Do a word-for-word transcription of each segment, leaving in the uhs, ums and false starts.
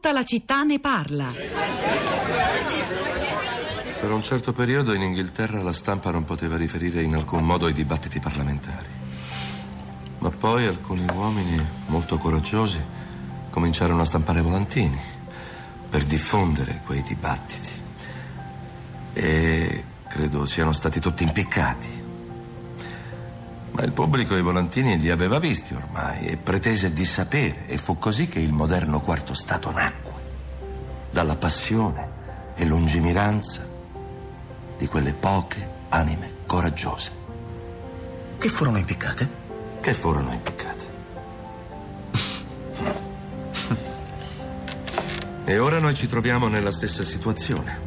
Tutta la città ne parla. Per un certo periodo in Inghilterra la stampa non poteva riferire in alcun modo ai dibattiti parlamentari. Ma poi alcuni uomini molto coraggiosi cominciarono a stampare volantini per diffondere quei dibattiti. E credo siano stati tutti impiccati. Ma il pubblico i volantini li aveva visti ormai e pretese di sapere, e fu così che il moderno quarto stato nacque, dalla passione e lungimiranza di quelle poche anime coraggiose. Che furono impiccate? Che furono impiccate. E ora noi ci troviamo nella stessa situazione.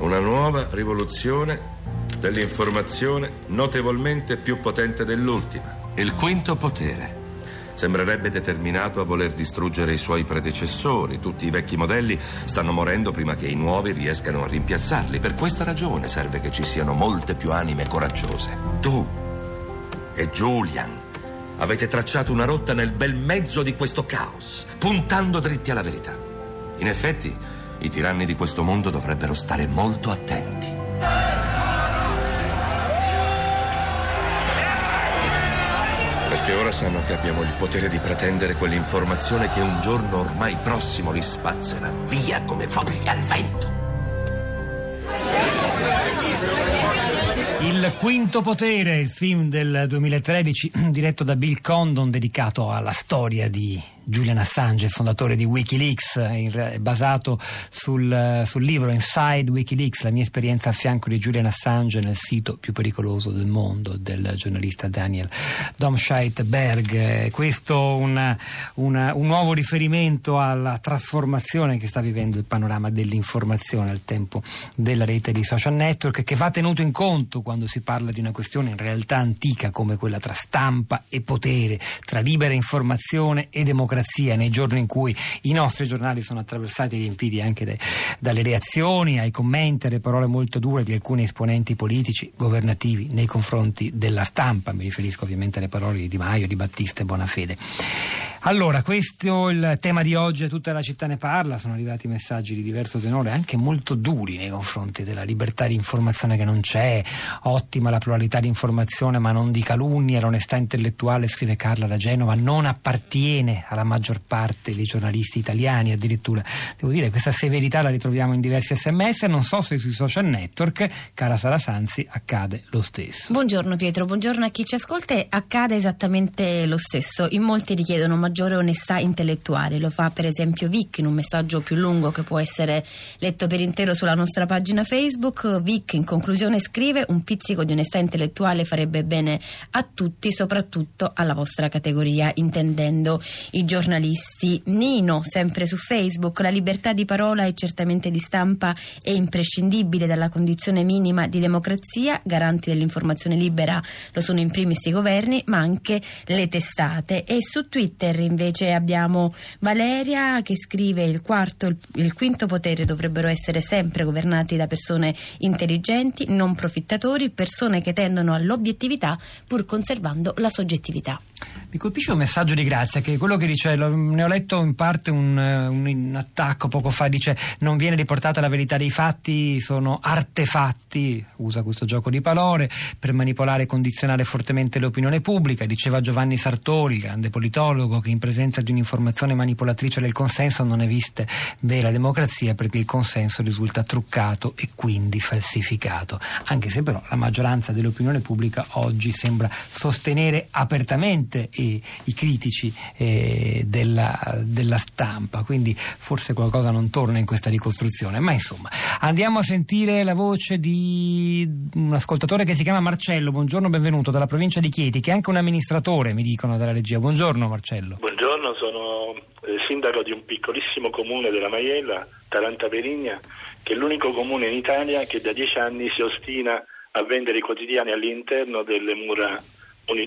Una nuova rivoluzione dell'informazione notevolmente più potente dell'ultima. Il quinto potere sembrerebbe determinato a voler distruggere i suoi predecessori. Tutti i vecchi modelli stanno morendo prima che i nuovi riescano a rimpiazzarli. Per questa ragione serve che ci siano molte più anime coraggiose. Tu e Julian avete tracciato una rotta nel bel mezzo di questo caos, puntando dritti alla verità. In effetti, i tiranni di questo mondo dovrebbero stare molto attenti. Perché ora sanno che abbiamo il potere di pretendere quell'informazione che un giorno ormai prossimo li spazzerà via come foglie al vento. Il quinto potere, il film del duemilatredici diretto da Bill Condon, dedicato alla storia di Julian Assange, fondatore di WikiLeaks, basato sul, sul libro Inside WikiLeaks, la mia esperienza a fianco di Julian Assange nel sito più pericoloso del mondo, del giornalista Daniel Domscheit-Berg. Questo una, una, un nuovo riferimento alla trasformazione che sta vivendo il panorama dell'informazione al tempo della rete di social network, che va tenuto in conto quando si parla di una questione in realtà antica come quella tra stampa e potere, tra libera informazione e democrazia. Nei giorni in cui i nostri giornali sono attraversati e riempiti anche dai, dalle reazioni, ai commenti, alle parole molto dure di alcuni esponenti politici governativi nei confronti della stampa, mi riferisco ovviamente alle parole di Di Maio, di Battista e Bonafede. Allora, questo è il tema di oggi, tutta la città ne parla. Sono arrivati messaggi di diverso tenore, anche molto duri nei confronti della libertà di informazione che non c'è. Ottima la pluralità di informazione, ma non di calunnia. L'onestà intellettuale, scrive Carla da Genova, non appartiene alla maggior parte dei giornalisti italiani. Addirittura, devo dire, questa severità la ritroviamo in diversi sms, non so se sui social network, cara Sara Sanzi, accade lo stesso. Buongiorno Pietro, buongiorno a chi ci ascolta. Accade esattamente lo stesso, in molti richiedono maggiore onestà intellettuale, lo fa per esempio Vic in un messaggio più lungo che può essere letto per intero sulla nostra pagina Facebook. Vic in conclusione scrive: un pizzico di onestà intellettuale farebbe bene a tutti, soprattutto alla vostra categoria, intendendo i giornalisti. Nino, sempre su Facebook: la libertà di parola e certamente di stampa è imprescindibile dalla condizione minima di democrazia. Garanti dell'informazione libera lo sono in primis i governi, ma anche le testate. E su Twitter invece abbiamo Valeria che scrive: il quarto e il quinto potere dovrebbero essere sempre governati da persone intelligenti, non profittatori, persone che tendono all'obiettività pur conservando la soggettività. Mi colpisce un messaggio di Grazia, che quello che dice, lo, ne ho letto in parte un, un, un attacco poco fa, dice: non viene riportata la verità dei fatti, sono artefatti, usa questo gioco di parole per manipolare e condizionare fortemente l'opinione pubblica. Diceva Giovanni Sartori, grande politologo, che in presenza di un'informazione manipolatrice del consenso non esiste vera democrazia, perché il consenso risulta truccato e quindi falsificato. Anche se però la maggioranza dell'opinione pubblica oggi sembra sostenere apertamente e i critici eh, della, della stampa, quindi forse qualcosa non torna in questa ricostruzione. Ma insomma, andiamo a sentire la voce di un ascoltatore che si chiama Marcello. Buongiorno, benvenuto dalla provincia di Chieti, che è anche un amministratore, mi dicono dalla regia. Buongiorno Marcello. Buongiorno, sono sindaco di un piccolissimo comune della Maiella, Taranta Peligna, che è l'unico comune in Italia che da dieci anni si ostina a vendere i quotidiani all'interno delle mura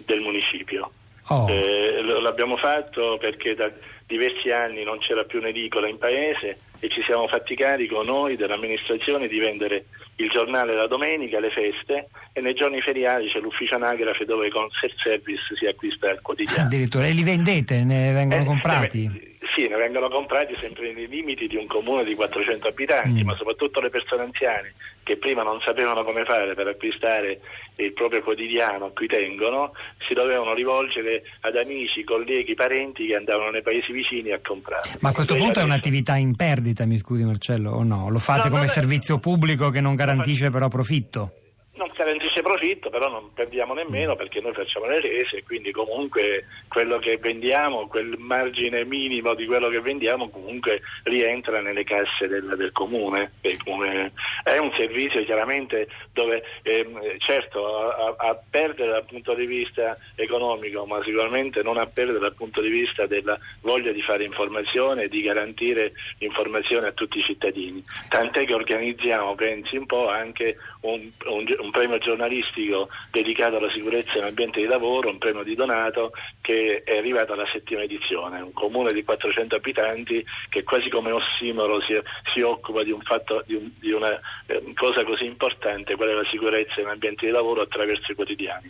del municipio. Oh. Eh, l'abbiamo fatto perché da diversi anni non c'era più un'edicola in paese e ci siamo fatti carico noi dell'amministrazione di vendere il giornale la domenica, alle feste, e nei giorni feriali c'è l'ufficio anagrafe dove con self service si acquista il quotidiano. Addirittura, e li vendete, ne vengono eh, comprati? Sì, ne vengono comprati sempre nei limiti di un comune di quattrocento abitanti, mm. ma soprattutto le persone anziane che prima non sapevano come fare per acquistare il proprio quotidiano a cui tengono, si dovevano rivolgere ad amici, colleghi, parenti che andavano nei paesi vicini a comprare. Ma a questo punto è un'attività in perdita, mi scusi Marcello, o no? Lo fate no, come servizio pubblico che non garantisce però profitto? Non garantisce profitto, però non perdiamo nemmeno, perché noi facciamo le rese e quindi comunque quello che vendiamo, quel margine minimo di quello che vendiamo comunque rientra nelle casse del, del comune. È un servizio chiaramente dove ehm, certo a, a perdere dal punto di vista economico, ma sicuramente non a perdere dal punto di vista della voglia di fare informazione e di garantire informazione a tutti i cittadini, tant'è che organizziamo, pensi un po', anche un, un un premio giornalistico dedicato alla sicurezza nell'ambiente di lavoro, un premio di Donato che è arrivato alla settima edizione. Un comune di quattrocento abitanti che quasi come ossimoro si, si occupa di un fatto, di, un, di una eh, cosa così importante, qual è la sicurezza nell'ambiente di lavoro attraverso i quotidiani.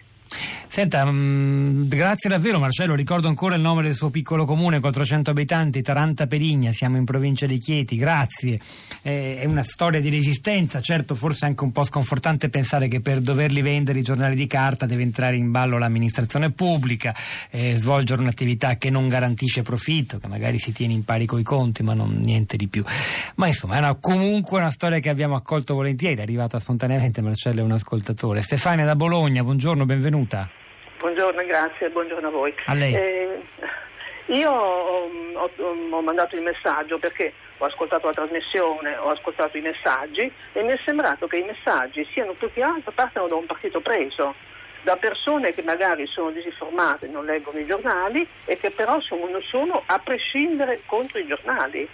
Senta, mh, grazie davvero Marcello, ricordo ancora il nome del suo piccolo comune, quattrocento abitanti, Taranta Peligna, siamo in provincia di Chieti, grazie. Eh, è una storia di resistenza, certo forse anche un po' sconfortante pensare che per doverli vendere i giornali di carta deve entrare in ballo l'amministrazione pubblica, eh, svolgere un'attività che non garantisce profitto, che magari si tiene in pari coi conti ma non niente di più. Ma insomma è una, comunque una storia che abbiamo accolto volentieri, è arrivata spontaneamente, Marcello è un ascoltatore. Stefania da Bologna, buongiorno, benvenuta. Buongiorno, grazie, buongiorno a voi. A lei. Eh, io ho, ho, ho mandato il messaggio perché ho ascoltato la trasmissione, ho ascoltato i messaggi e mi è sembrato che i messaggi siano più che altro, partano da un partito preso, da persone che magari sono disinformate, non leggono i giornali e che però sono, sono a prescindere contro i giornali,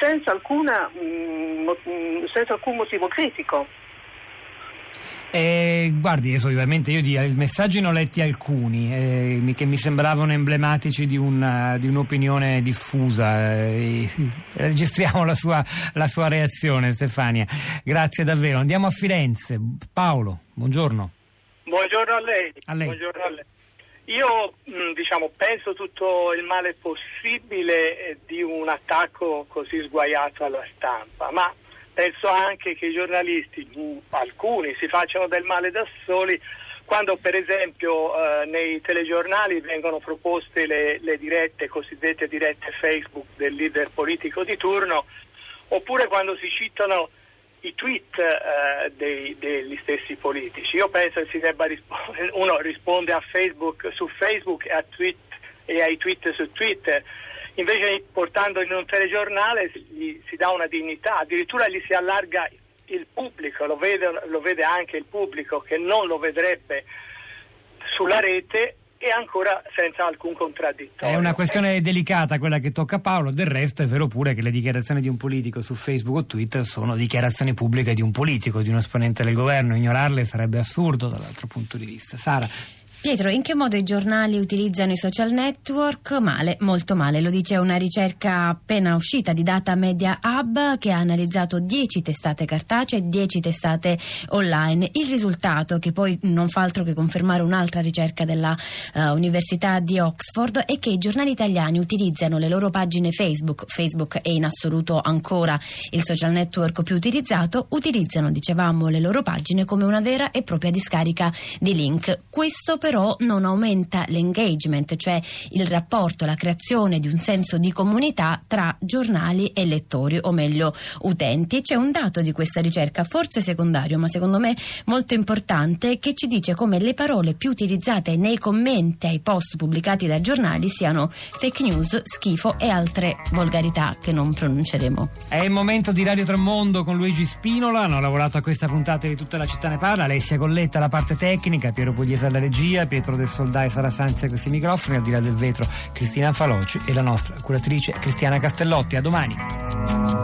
senza, alcuna, mh, senza alcun motivo critico. Eh, guardi, ovviamente io di messaggi ne ho letti alcuni eh, che mi sembravano emblematici di, una, di un'opinione diffusa. Eh, registriamo la sua, la sua reazione, Stefania. Grazie davvero. Andiamo a Firenze. Paolo, buongiorno. Buongiorno a lei. A lei. Buongiorno a lei. Io diciamo penso tutto il male possibile di un attacco così sguaiato alla stampa, ma penso anche che i giornalisti, alcuni, si facciano del male da soli quando per esempio eh, nei telegiornali vengono proposte le, le dirette, cosiddette dirette Facebook del leader politico di turno, oppure quando si citano i tweet eh, dei, degli stessi politici. Io penso che si debba rispondere, uno risponde a Facebook su Facebook e, a tweet, e ai tweet su Twitter. Invece portando in un telegiornale si, si dà una dignità, addirittura gli si allarga il pubblico, lo vede, lo vede anche il pubblico che non lo vedrebbe sulla rete e ancora senza alcun contraddittorio. È una questione delicata quella che tocca Paolo, del resto è vero pure che le dichiarazioni di un politico su Facebook o Twitter sono dichiarazioni pubbliche di un politico, di un esponente del governo, ignorarle sarebbe assurdo dall'altro punto di vista. Sara. Pietro, in che modo i giornali utilizzano i social network? Male, molto male, lo dice una ricerca appena uscita di Data Media Hub che ha analizzato dieci testate cartacee e dieci testate online. Il risultato, che poi non fa altro che confermare un'altra ricerca della uh, Università di Oxford, è che i giornali italiani utilizzano le loro pagine Facebook, Facebook è in assoluto ancora il social network più utilizzato, utilizzano, dicevamo, le loro pagine come una vera e propria discarica di link. Questo per però non aumenta l'engagement, cioè il rapporto, la creazione di un senso di comunità tra giornali e lettori, o meglio utenti. C'è un dato di questa ricerca, forse secondario, ma secondo me molto importante, che ci dice come le parole più utilizzate nei commenti ai post pubblicati dai giornali siano fake news, schifo e altre volgarità che non pronunceremo. È il momento di Radio Tremondo con Luigi Spinola, hanno lavorato a questa puntata di Tutta la città ne parla, Alessia Colletta alla parte tecnica, Piero Pugliese alla regia, Pietro del Soldà e Sara Sanzi a questi microfoni, al di là del vetro Cristina Faloci e la nostra curatrice Cristiana Castellotti. A domani.